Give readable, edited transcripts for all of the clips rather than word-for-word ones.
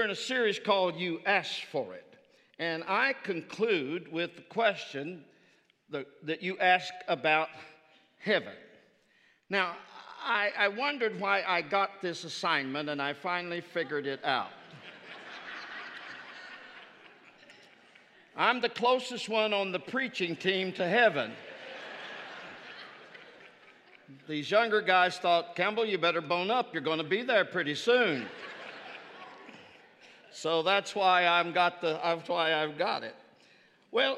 We're in a series called You Asked For It. And I conclude with the question that you asked about heaven. Now, I wondered why I got this assignment, and I finally figured it out. I'm the closest one on the preaching team to heaven. These younger guys thought, Campbell, you better bone up. You're going to be there pretty soon. So that's why I've got it. Well,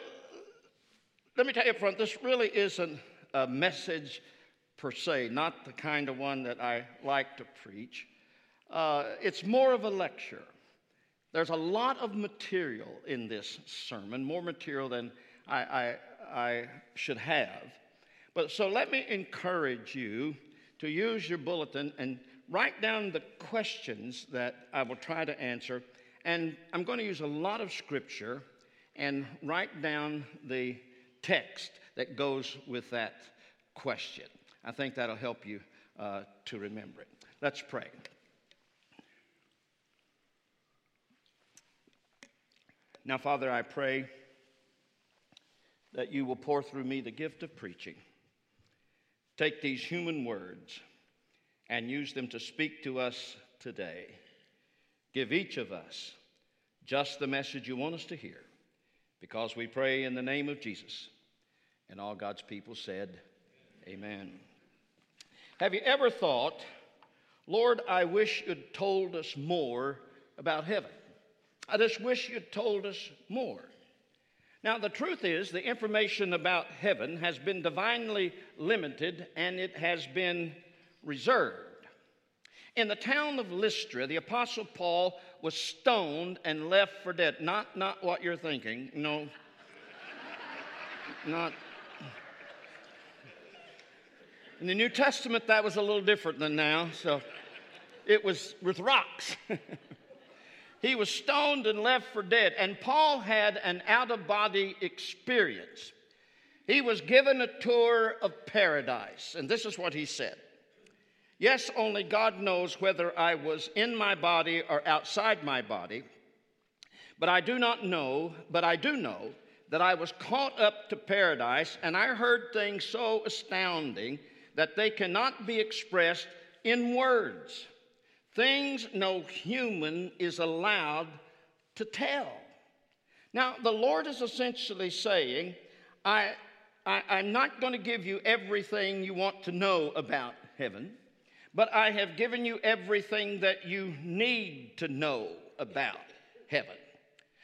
let me tell you up front, this really isn't a message per se, not the kind of one that I like to preach. It's more of a lecture. There's a lot of material in this sermon, more material than I should have. But so let me encourage you to use your bulletin and write down the questions that I will try to answer. And I'm going to use a lot of scripture and write down the text that goes with that question. I think that'll help you to remember it. Let's pray. Now, Father, I pray that you will pour through me the gift of preaching. Take these human words and use them to speak to us today. Give each of us just the message you want us to hear, because we pray in the name of Jesus. And all God's people said, Amen. Have you ever thought, Lord, I wish you'd told us more about heaven. I just wish you'd told us more. Now, the truth is, the information about heaven has been divinely limited, and it has been reserved. In the town of Lystra, the Apostle Paul was stoned and left for dead. Not what you're thinking. No. Not. In the New Testament, that was a little different than now. So it was with rocks. He was stoned and left for dead. And Paul had an out-of-body experience. He was given a tour of paradise. And this is what he said. Yes, only God knows whether I was in my body or outside my body. But I do know that I was caught up to paradise, and I heard things so astounding that they cannot be expressed in words. Things no human is allowed to tell. Now, the Lord is essentially saying, I'm not going to give you everything you want to know about heaven, but I have given you everything that you need to know about heaven.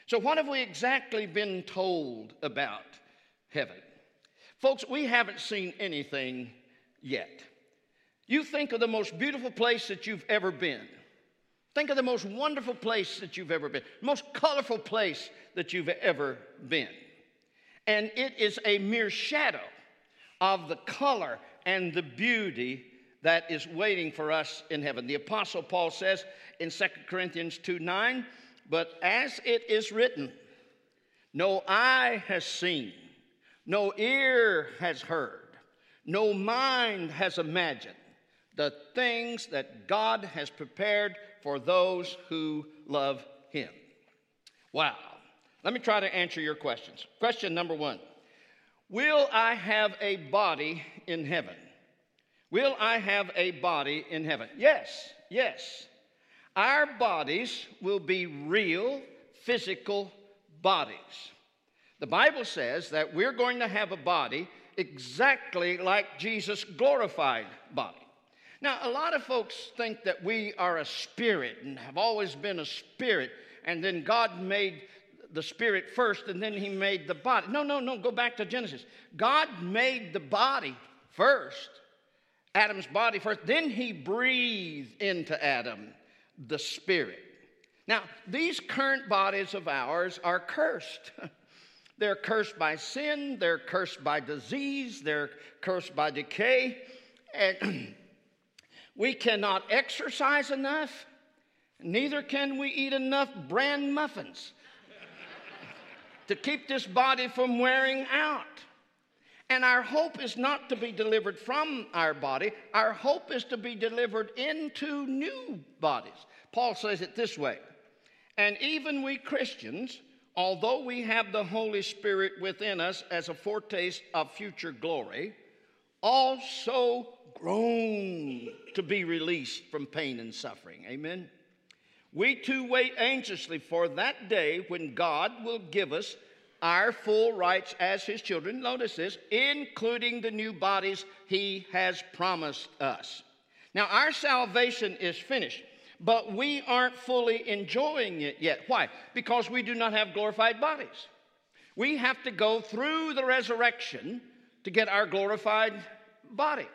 So what have we exactly been told about heaven? Folks, we haven't seen anything yet. You think of the most beautiful place that you've ever been. Think of the most wonderful place that you've ever been. The most colorful place that you've ever been. And it is a mere shadow of the color and the beauty that is waiting for us in heaven. The Apostle Paul says in 2 Corinthians 2:9, but as it is written, no eye has seen, no ear has heard, no mind has imagined, the things that God has prepared for those who love him. Wow. Let me try to answer your questions. Question number one. Will I have a body in heaven? Will I have a body in heaven? Yes, yes. Our bodies will be real physical bodies. The Bible says that we're going to have a body exactly like Jesus' glorified body. Now, a lot of folks think that we are a spirit and have always been a spirit, and then God made the spirit first, and then he made the body. No, go back to Genesis. God made the body first, Adam's body first, then he breathed into Adam the spirit. Now, these current bodies of ours are cursed. They're cursed by sin, they're cursed by disease, they're cursed by decay, and we cannot exercise enough, neither can we eat enough bran muffins to keep this body from wearing out. And our hope is not to be delivered from our body. Our hope is to be delivered into new bodies. Paul says it this way. And even we Christians, although we have the Holy Spirit within us as a foretaste of future glory, also groan to be released from pain and suffering. Amen. We too wait anxiously for that day when God will give us our full rights as his children, notice this, including the new bodies he has promised us. Now, our salvation is finished, but we aren't fully enjoying it yet. Why? Because we do not have glorified bodies. We have to go through the resurrection to get our glorified body.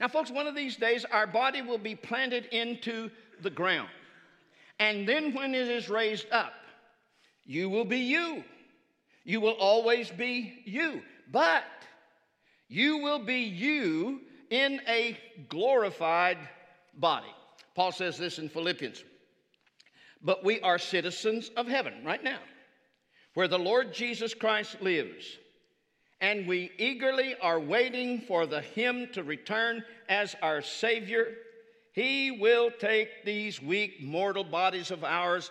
Now, folks, one of these days, our body will be planted into the ground. And then when it is raised up, you will be you. You will always be you, but you will be you in a glorified body. Paul says this in Philippians, but we are citizens of heaven right now, where the Lord Jesus Christ lives, and we eagerly are waiting for him to return as our Savior. He will take these weak mortal bodies of ours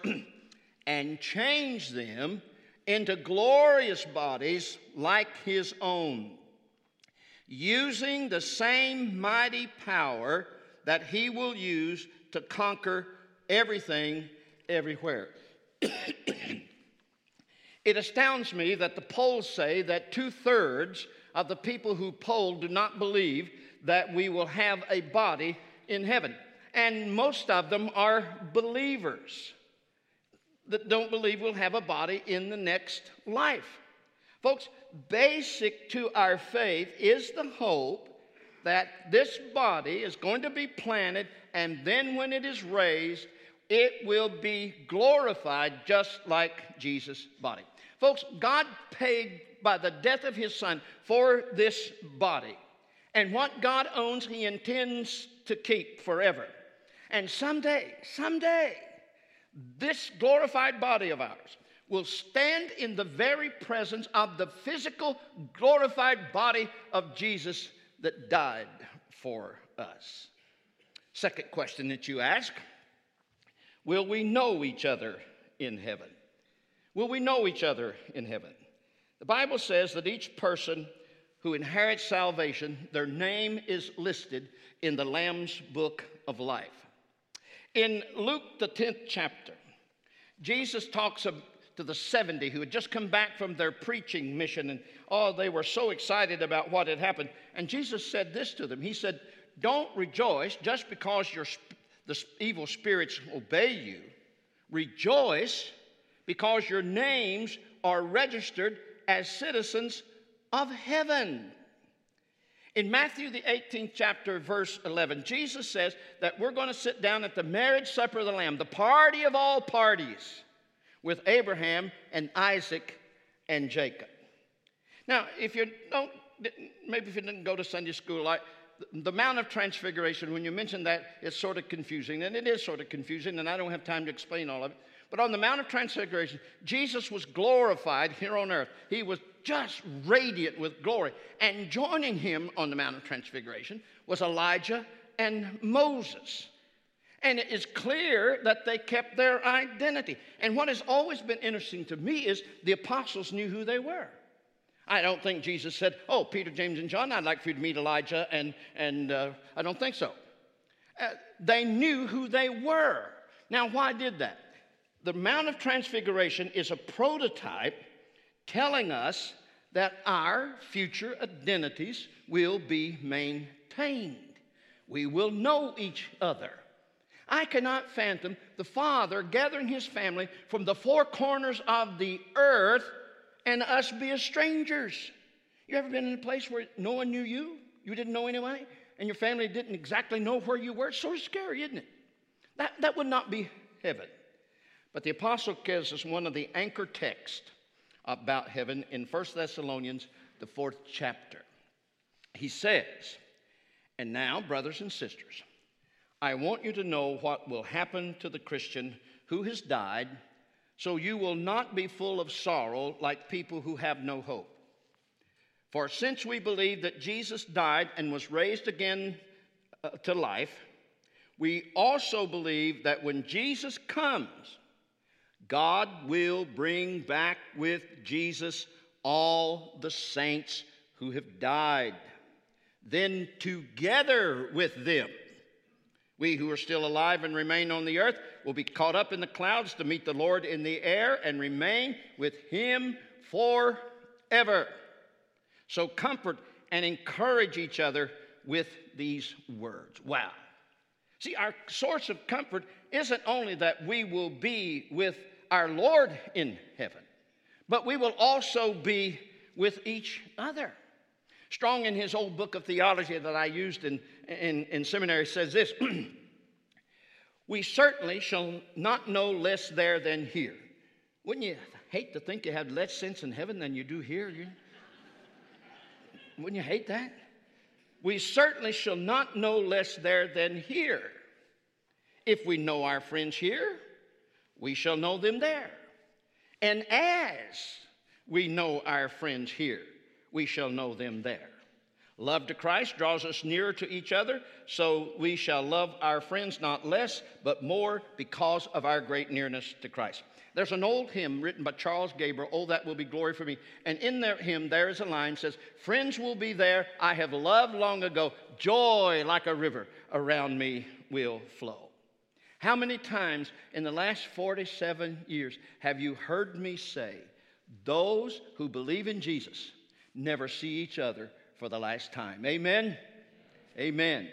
and change them into glorious bodies like his own, using the same mighty power that he will use to conquer everything, everywhere. It astounds me that the polls say that 2/3 of the people who polled do not believe that we will have a body in heaven. And most of them are believers that don't believe we'll have a body in the next life. Folks, basic to our faith is the hope that this body is going to be planted, and then when it is raised, it will be glorified just like Jesus' body. Folks, God paid by the death of his son for this body. And what God owns, he intends to keep forever. And someday, this glorified body of ours will stand in the very presence of the physical glorified body of Jesus that died for us. Second question that you ask, will we know each other in heaven? Will we know each other in heaven? The Bible says that each person who inherits salvation, their name is listed in the Lamb's Book of Life. In Luke, the 10th chapter, Jesus talks to the 70 who had just come back from their preaching mission, and they were so excited about what had happened. And Jesus said this to them. He said, don't rejoice just because the evil spirits obey you. Rejoice because your names are registered as citizens of heaven. In Matthew, the 18th chapter, verse 11, Jesus says that we're going to sit down at the marriage supper of the Lamb, the party of all parties, with Abraham and Isaac and Jacob. Now, if you didn't go to Sunday school, the Mount of Transfiguration, when you mention that, it's sort of confusing, and it is sort of confusing, and I don't have time to explain all of it. But on the Mount of Transfiguration, Jesus was glorified here on earth. He was just radiant with glory. And joining him on the Mount of Transfiguration was Elijah and Moses. And it is clear that they kept their identity. And what has always been interesting to me is the apostles knew who they were. I don't think Jesus said, oh, Peter, James, and John, I'd like for you to meet Elijah, and I don't think so. They knew who they were. Now, why did that? The Mount of Transfiguration is a prototype telling us that our future identities will be maintained. We will know each other. I cannot fathom the Father gathering his family from the four corners of the earth and us being strangers. You ever been in a place where no one knew you? You didn't know anybody? And your family didn't exactly know where you were? It's sort of scary, isn't it? That would not be heaven. But the apostle gives us one of the anchor texts about heaven in 1 Thessalonians, the 4th chapter. He says, and now, brothers and sisters, I want you to know what will happen to the Christian who has died, so you will not be full of sorrow like people who have no hope. For since we believe that Jesus died and was raised again to life, we also believe that when Jesus comes, God will bring back with Jesus all the saints who have died. Then together with them, we who are still alive and remain on the earth will be caught up in the clouds to meet the Lord in the air and remain with him forever. So comfort and encourage each other with these words. Wow. See, our source of comfort isn't only that we will be with our Lord in heaven, but we will also be with each other. Strong, in his old book of theology that I used in seminary, says this, "We certainly shall not know less there than here." Wouldn't you hate to think you have less sense in heaven than you do here? Wouldn't you hate that? We certainly shall not know less there than here. If we know our friends here, we shall know them there. And as we know our friends here, we shall know them there. Love to Christ draws us nearer to each other, so we shall love our friends not less, but more because of our great nearness to Christ. There's an old hymn written by Charles Gabriel, "Oh, That Will Be Glory for Me." And in that hymn, there is a line that says, "Friends will be there I have loved long ago. Joy like a river around me will flow." How many times in the last 47 years have you heard me say, those who believe in Jesus never see each other for the last time? Amen? Amen.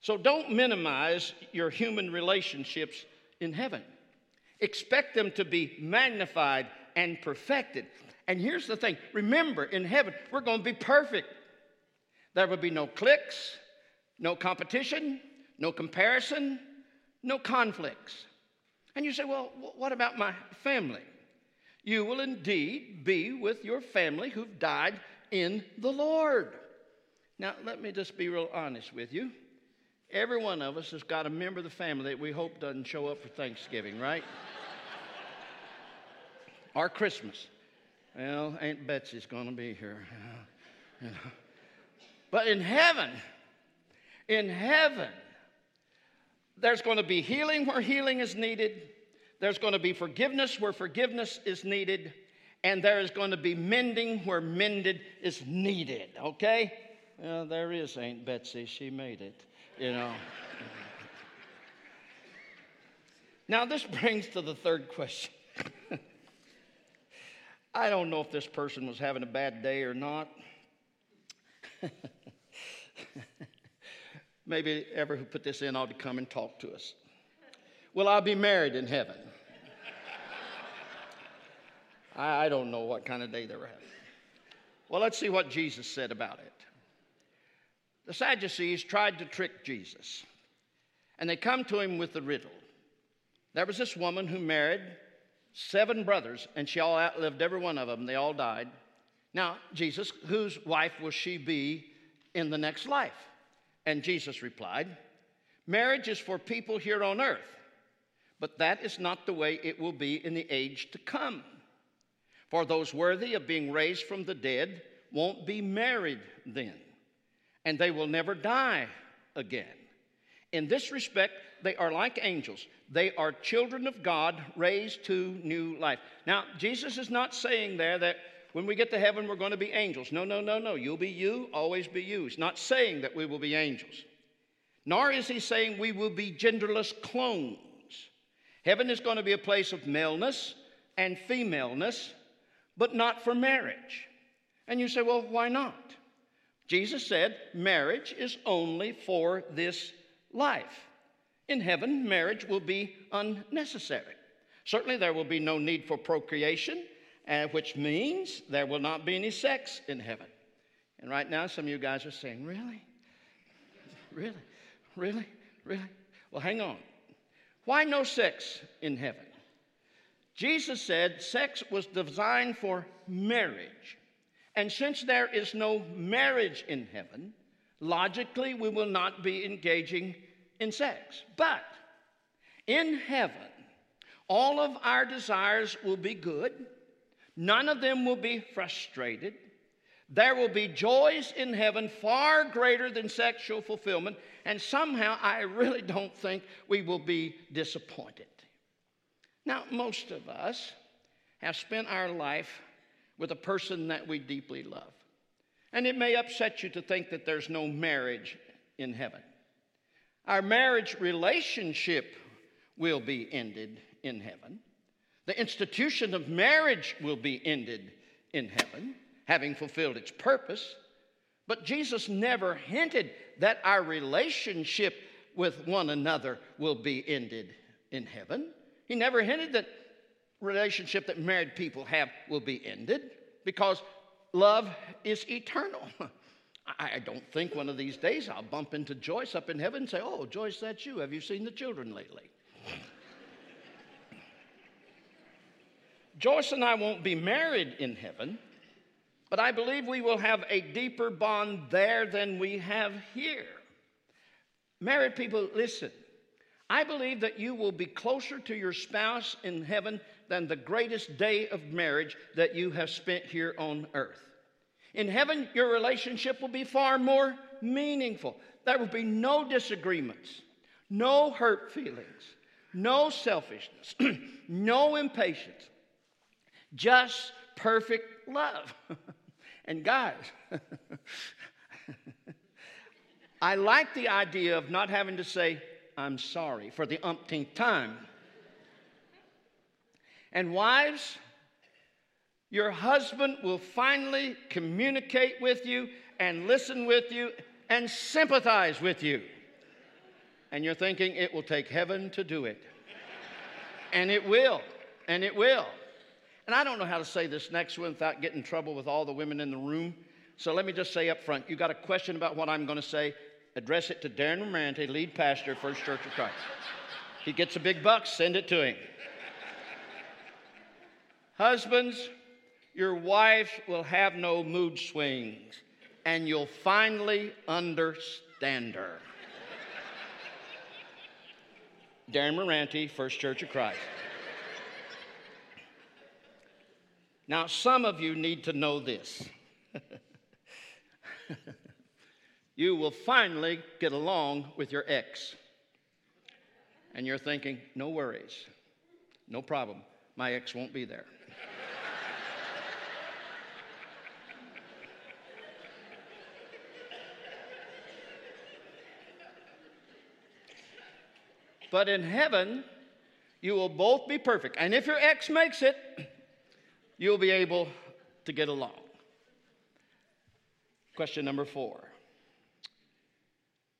So don't minimize your human relationships in heaven. Expect them to be magnified and perfected. And here's the thing. Remember, in heaven, we're going to be perfect. There will be no cliques, no competition, no comparison, no conflicts. And you say, well, what about my family? You will indeed be with your family who've died in the Lord. Now, let me just be real honest with you. Every one of us has got a member of the family that we hope doesn't show up for Thanksgiving, right? Or Christmas. Well, Aunt Betsy's going to be here. But in heaven, there's going to be healing where healing is needed. There's going to be forgiveness where forgiveness is needed. And there is going to be mending where mended is needed, okay? Well, there is Aunt Betsy. She made it. Now this brings to the third question. I don't know if this person was having a bad day or not. Maybe ever who put this in ought to come and talk to us. Well, I'll be married in heaven. I don't know what kind of day they're having. Well, let's see what Jesus said about it. The Sadducees tried to trick Jesus, and they come to him with the riddle. There was this woman who married 7 brothers, and she all outlived every one of them. They all died. Now, Jesus, whose wife will she be in the next life? And Jesus replied, marriage is for people here on earth, but that is not the way it will be in the age to come. For those worthy of being raised from the dead won't be married then, and they will never die again. In this respect, they are like angels. They are children of God raised to new life. Now, Jesus is not saying there that when we get to heaven, we're going to be angels. No. You'll be you, always be you. He's not saying that we will be angels. Nor is he saying we will be genderless clones. Heaven is going to be a place of maleness and femaleness, but not for marriage. And you say, well, why not? Jesus said marriage is only for this life. In heaven, marriage will be unnecessary. Certainly there will be no need for procreation, which means there will not be any sex in heaven. And right now, some of you guys are saying, really? Really? Well, hang on. Why no sex in heaven? Jesus said sex was designed for marriage. And since there is no marriage in heaven, logically we will not be engaging in sex. But in heaven, all of our desires will be good. None of them will be frustrated. There will be joys in heaven far greater than sexual fulfillment. And somehow I really don't think we will be disappointed. Now, most of us have spent our life with a person that we deeply love. And it may upset you to think that there's no marriage in heaven. Our marriage relationship will be ended in heaven. The institution of marriage will be ended in heaven, having fulfilled its purpose. But Jesus never hinted that our relationship with one another will be ended in heaven. He never hinted that relationship that married people have will be ended, because love is eternal. I don't think one of these days I'll bump into Joyce up in heaven and say, "Oh, Joyce, that's you. Have you seen the children lately?" Joyce and I won't be married in heaven, but I believe we will have a deeper bond there than we have here. Married people, listen. I believe that you will be closer to your spouse in heaven than the greatest day of marriage that you have spent here on earth. In heaven, your relationship will be far more meaningful. There will be no disagreements, no hurt feelings, no selfishness, no impatience, just perfect love. And guys, I like the idea of not having to say, "I'm sorry," for the umpteenth time. And wives, your husband will finally communicate with you and listen with you and sympathize with you. And you're thinking it will take heaven to do it. And it will. And it will. And I don't know how to say this next one without getting in trouble with all the women in the room. So let me just say up front, you got a question about what I'm going to say, address it to Darren Morante, lead pastor, First Church of Christ. He gets a big buck, send it to him. Husbands, your wife will have no mood swings, and you'll finally understand her. Darren Morante, First Church of Christ. Now, some of you need to know this. You will finally get along with your ex. And you're thinking, "No worries, no problem. My ex won't be there." But in heaven, you will both be perfect. And if your ex makes it, you'll be able to get along. Question number 4.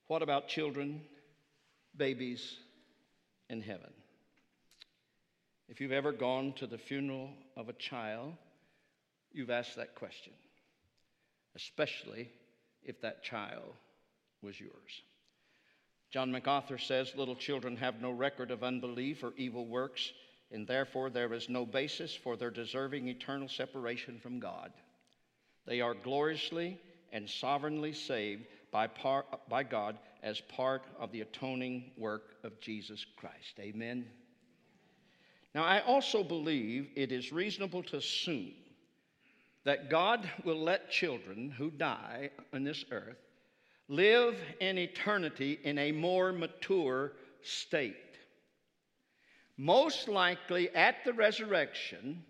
What about children, babies in heaven? If you've ever gone to the funeral of a child, you've asked that question, especially if that child was yours. John MacArthur says, "Little children have no record of unbelief or evil works, and therefore there is no basis for their deserving eternal separation from God. They are gloriously and sovereignly saved by God as part of the atoning work of Jesus Christ." Amen. Now, I also believe it is reasonable to assume that God will let children who die on this earth live in eternity in a more mature state. Most likely, at the resurrection,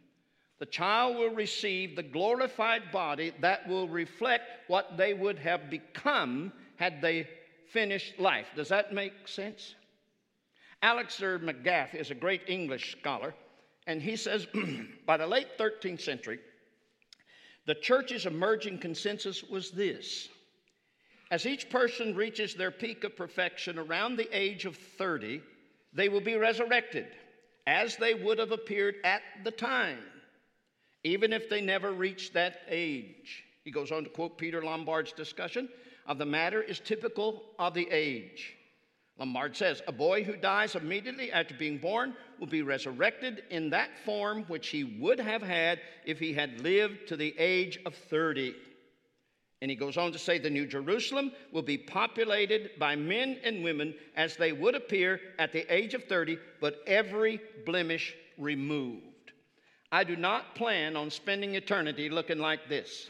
the child will receive the glorified body that will reflect what they would have become had they finished life. Does that make sense? Alister McGrath is a great English scholar, and he says, by the late 13th century, the church's emerging consensus was this: as each person reaches their peak of perfection around the age of 30, they will be resurrected, as they would have appeared at the time, even if they never reached that age. He goes on to quote Peter Lombard's discussion of the matter is typical of the age. Lombard says, "A boy who dies immediately after being born will be resurrected in that form which he would have had if he had lived to the age of 30. And he goes on to say, "The New Jerusalem will be populated by men and women as they would appear at the age of 30, but every blemish removed." I do not plan on spending eternity looking like this.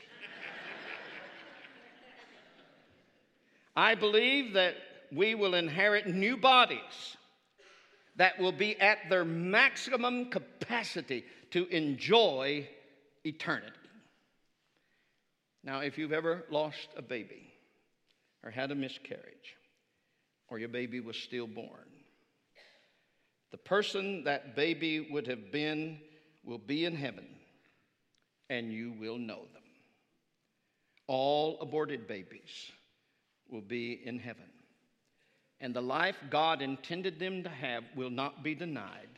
I believe that we will inherit new bodies that will be at their maximum capacity to enjoy eternity. Now, if you've ever lost a baby or had a miscarriage or your baby was stillborn, the person that baby would have been will be in heaven, and you will know them. All aborted babies will be in heaven, and the life God intended them to have will not be denied,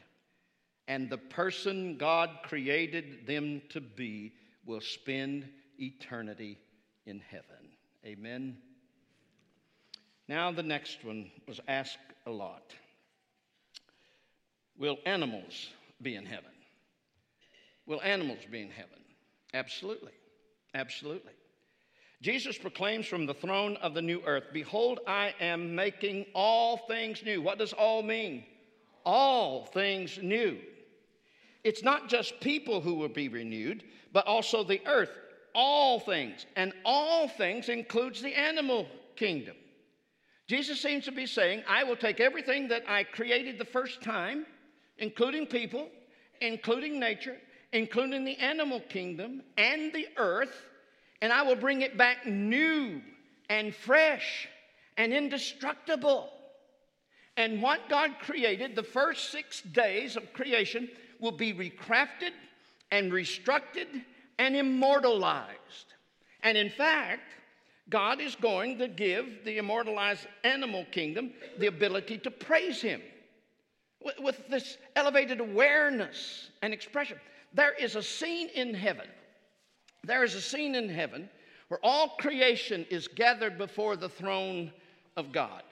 and the person God created them to be will spend eternity in heaven. Amen. Now the next one was asked a lot. Will animals be in heaven? Will animals be in heaven? Absolutely. Absolutely. Jesus proclaims from the throne of the new earth, "Behold, I am making all things new." What does all mean? All things new. It's not just people who will be renewed, but also the earth. All things. And all things includes the animal kingdom. Jesus seems to be saying, I will take everything that I created the first time, including people, including nature, including the animal kingdom and the earth, and I will bring it back new and fresh and indestructible. And what God created, the first 6 days of creation, will be recrafted and restructured and immortalized. And in fact, God is going to give the immortalized animal kingdom the ability to praise him with this elevated awareness and expression. There is a scene in heaven. There is a scene in heaven where all creation is gathered before the throne of God.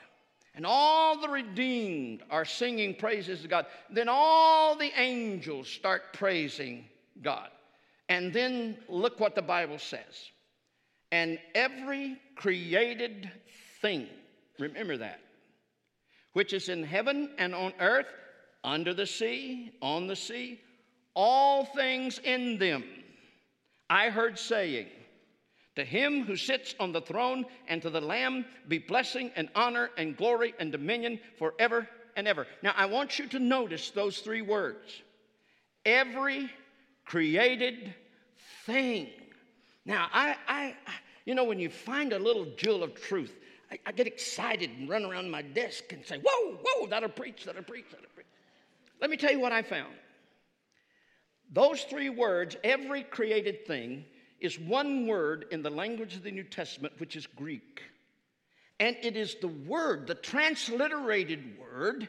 And all the redeemed are singing praises to God. Then all the angels start praising God. And then look what the Bible says. And every created thing, remember that, which is in heaven and on earth, under the sea, on the sea, all things in them, I heard saying, to him who sits on the throne and to the Lamb be blessing and honor and glory and dominion forever and ever. Now, I want you to notice those three words. Every created thing. Now, I when you find a little jewel of truth, I get excited and run around my desk and say, whoa, that'll preach. Let me tell you what I found. Those three words, every created thing, is one word in the language of the New Testament, which is Greek. And it is the word, the transliterated word,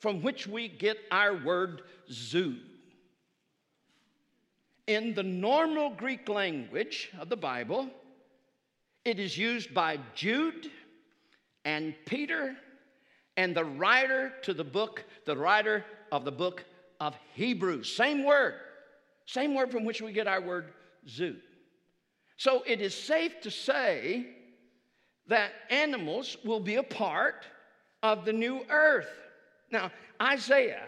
from which we get our word zoo. In the normal Greek language of the Bible, it is used by Jude and Peter and the writer of the book of Hebrews. Same word from which we get our word zoo. So it is safe to say that animals will be a part of the new earth. Now, Isaiah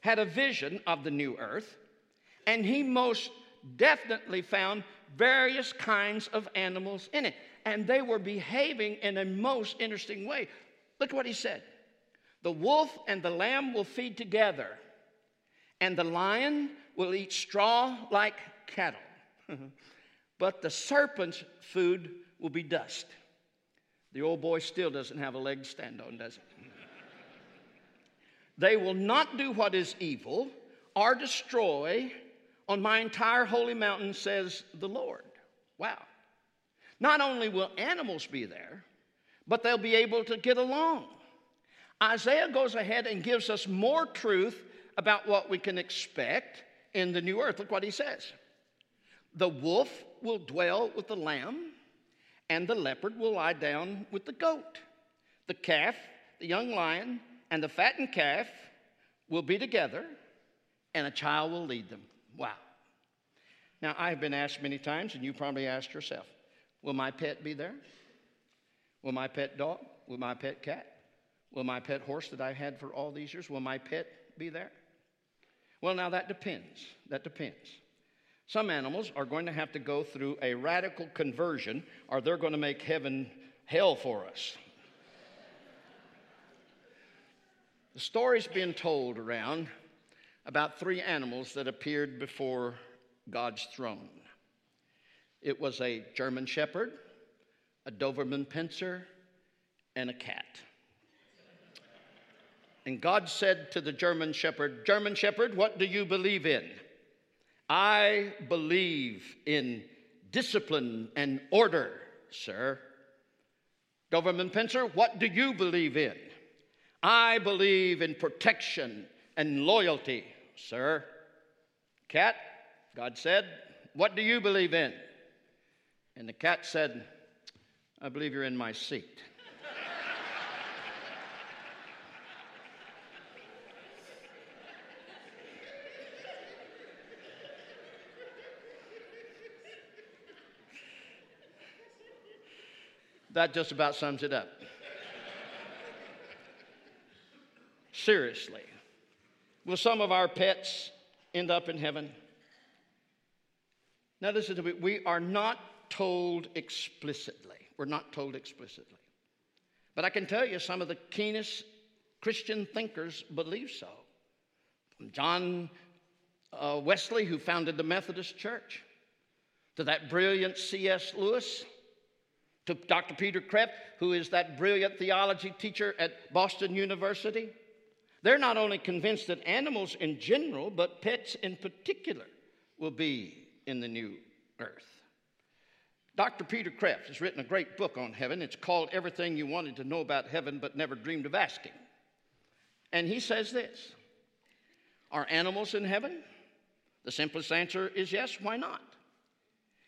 had a vision of the new earth, and he most definitely found various kinds of animals in it. And they were behaving in a most interesting way. Look at what he said. The wolf and the lamb will feed together, and the lion will eat straw like cattle. But the serpent's food will be dust. The old boy still doesn't have a leg to stand on, does he? They will not do what is evil or destroy on my entire holy mountain, says the Lord. Wow. Not only will animals be there, but they'll be able to get along. Isaiah goes ahead and gives us more truth about what we can expect in the new earth. Look what he says. The wolf will dwell with the lamb, and the leopard will lie down with the goat. The calf, the young lion, and the fattened calf will be together, and a child will lead them. Wow. Now, I have been asked many times, and you probably asked yourself, will my pet be there? Will my pet dog? Will my pet cat? Will my pet horse that I've had for all these years, will my pet be there? Well, now that depends. That depends. Some animals are going to have to go through a radical conversion, or they're going to make heaven hell for us. The story's being told around about three animals that appeared before God's throne. It was a German shepherd, a Doberman pincer, and a cat. And God said to the German shepherd, what do you believe in? I believe in discipline and order, sir. Doberman pincer, what do you believe in? I believe in protection and loyalty, sir. Cat, God said, what do you believe in? And the cat said, I believe you're in my seat. That just about sums it up. Seriously, will some of our pets end up in heaven? Now listen to me, we are not told explicitly. We're not told explicitly. But I can tell you some of the keenest Christian thinkers believe so. From John Wesley, who founded the Methodist Church, to that brilliant C.S. Lewis, to Dr. Peter Kreeft, who is that brilliant theology teacher at Boston University. They're not only convinced that animals in general, but pets in particular, will be in the new earth. Dr. Peter Kreeft has written a great book on heaven. It's called Everything You Wanted to Know About Heaven But Never Dreamed of Asking. And he says this, are animals in heaven? The simplest answer is yes, why not?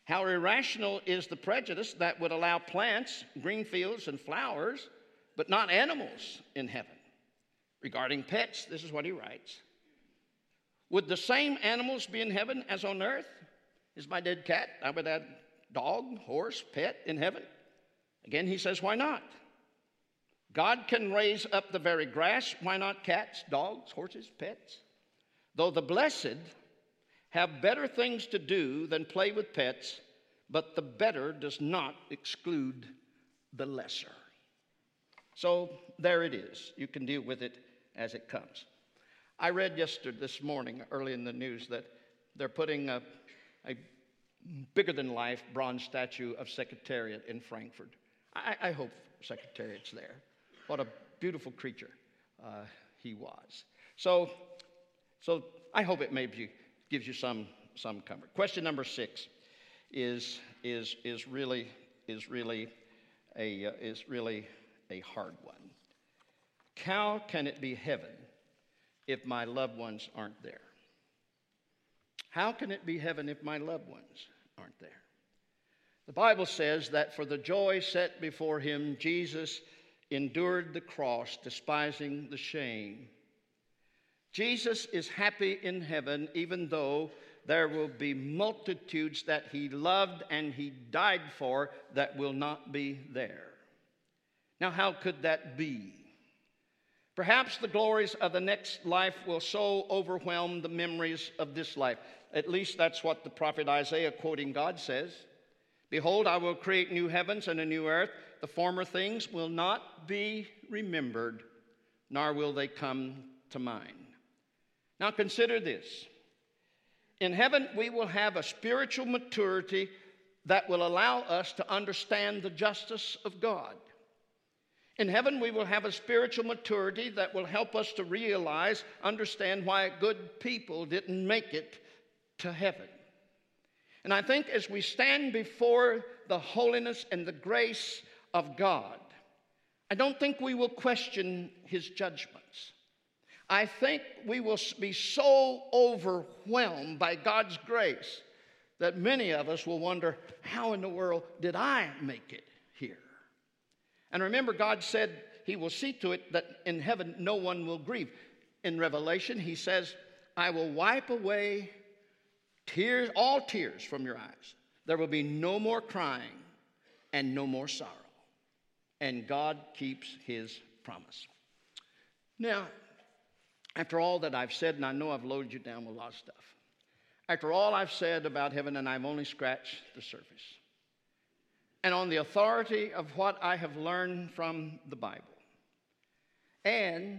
How irrational is the prejudice that would allow plants, green fields, and flowers, but not animals in heaven? Regarding pets, this is what he writes. Would the same animals be in heaven as on earth? Is my dead cat, I would add dog, horse, pet in heaven? Again, he says, why not? God can raise up the very grass. Why not cats, dogs, horses, pets? Though the blessed have better things to do than play with pets, but the better does not exclude the lesser. So there it is. You can deal with it as it comes. I read this morning, early in the news, that they're putting a bigger-than-life bronze statue of Secretariat in Frankfurt. I hope Secretariat's there. What a beautiful creature he was. So I hope it may be. Gives you some comfort. Question number 6 is really a hard one. How can it be heaven if my loved ones aren't there? How can it be heaven if my loved ones aren't there? The Bible says that for the joy set before him, Jesus endured the cross, despising the shame. Jesus is happy in heaven, even though there will be multitudes that he loved and he died for that will not be there. Now, how could that be? Perhaps the glories of the next life will so overwhelm the memories of this life. At least that's what the prophet Isaiah, quoting God, says. Behold, I will create new heavens and a new earth. The former things will not be remembered, nor will they come to mind. Now consider this. In heaven, we will have a spiritual maturity that will allow us to understand the justice of God. In heaven, we will have a spiritual maturity that will help us to realize, understand why good people didn't make it to heaven. And I think as we stand before the holiness and the grace of God, I don't think we will question his judgments. I think we will be so overwhelmed by God's grace that many of us will wonder, how in the world did I make it here? And remember, God said he will see to it that in heaven no one will grieve. In Revelation, he says, I will wipe away tears, all tears from your eyes. There will be no more crying and no more sorrow. And God keeps his promise. Now, after all that I've said, and I know I've loaded you down with a lot of stuff. After all I've said about heaven, and I've only scratched the surface. And on the authority of what I have learned from the Bible, and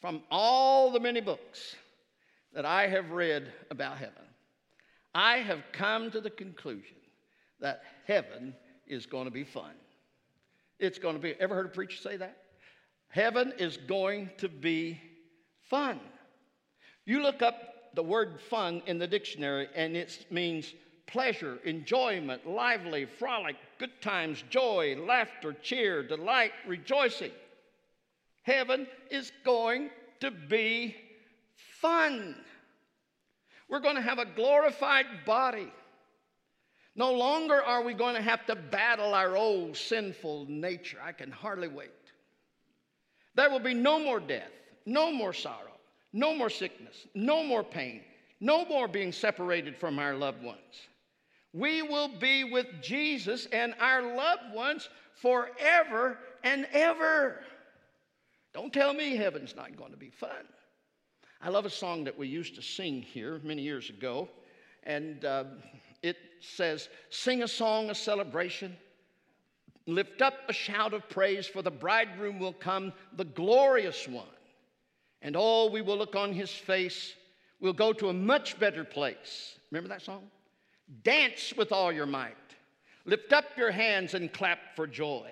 from all the many books that I have read about heaven, I have come to the conclusion that heaven is going to be fun. It's going to be, ever heard a preacher say that? Heaven is going to be fun. You look up the word fun in the dictionary, and it means pleasure, enjoyment, lively, frolic, good times, joy, laughter, cheer, delight, rejoicing. Heaven is going to be fun. We're going to have a glorified body. No longer are we going to have to battle our old sinful nature. I can hardly wait. There will be no more death, no more sorrow, no more sickness, no more pain, no more being separated from our loved ones. We will be with Jesus and our loved ones forever and ever. Don't tell me heaven's not going to be fun. I love a song that we used to sing here many years ago, and it says, sing a song of celebration, lift up a shout of praise, for the bridegroom will come, the glorious one. And oh, we will look on his face, we'll go to a much better place. Remember that song? Dance with all your might, lift up your hands and clap for joy.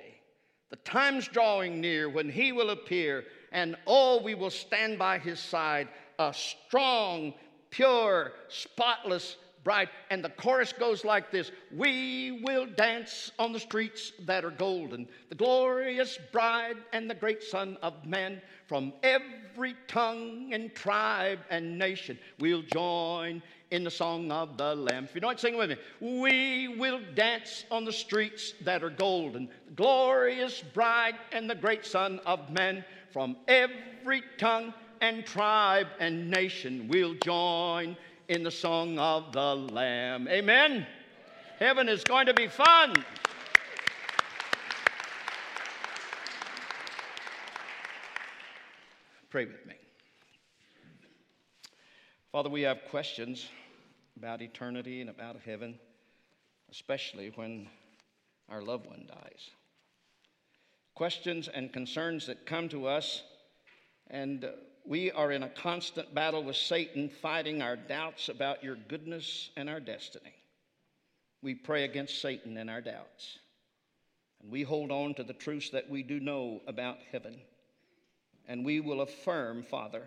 The time's drawing near when he will appear, and oh, we will stand by his side, a strong, pure, spotless bride. And the chorus goes like this. We will dance on the streets that are golden, the glorious bride and the great Son of Man. From every tongue and tribe and nation, we'll join in the song of the Lamb. If you know it, sing with me. We will dance on the streets that are golden, the glorious bride and the great Son of Man. From every tongue and tribe and nation, we'll join in the song of the Lamb. Amen? Amen. Heaven is going to be fun. Pray with me. Father, we have questions about eternity and about heaven, especially when our loved one dies. Questions and concerns that come to us, and we are in a constant battle with Satan, fighting our doubts about your goodness and our destiny. We pray against Satan and our doubts, and we hold on to the truths that we do know about heaven, and we will affirm, Father,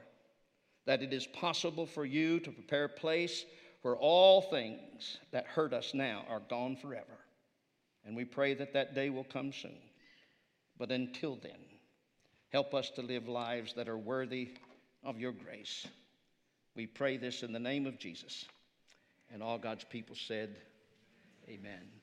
that it is possible for you to prepare a place where all things that hurt us now are gone forever, and we pray that that day will come soon. But until then, help us to live lives that are worthy of your grace. We pray this in the name of Jesus. And all God's people said, amen.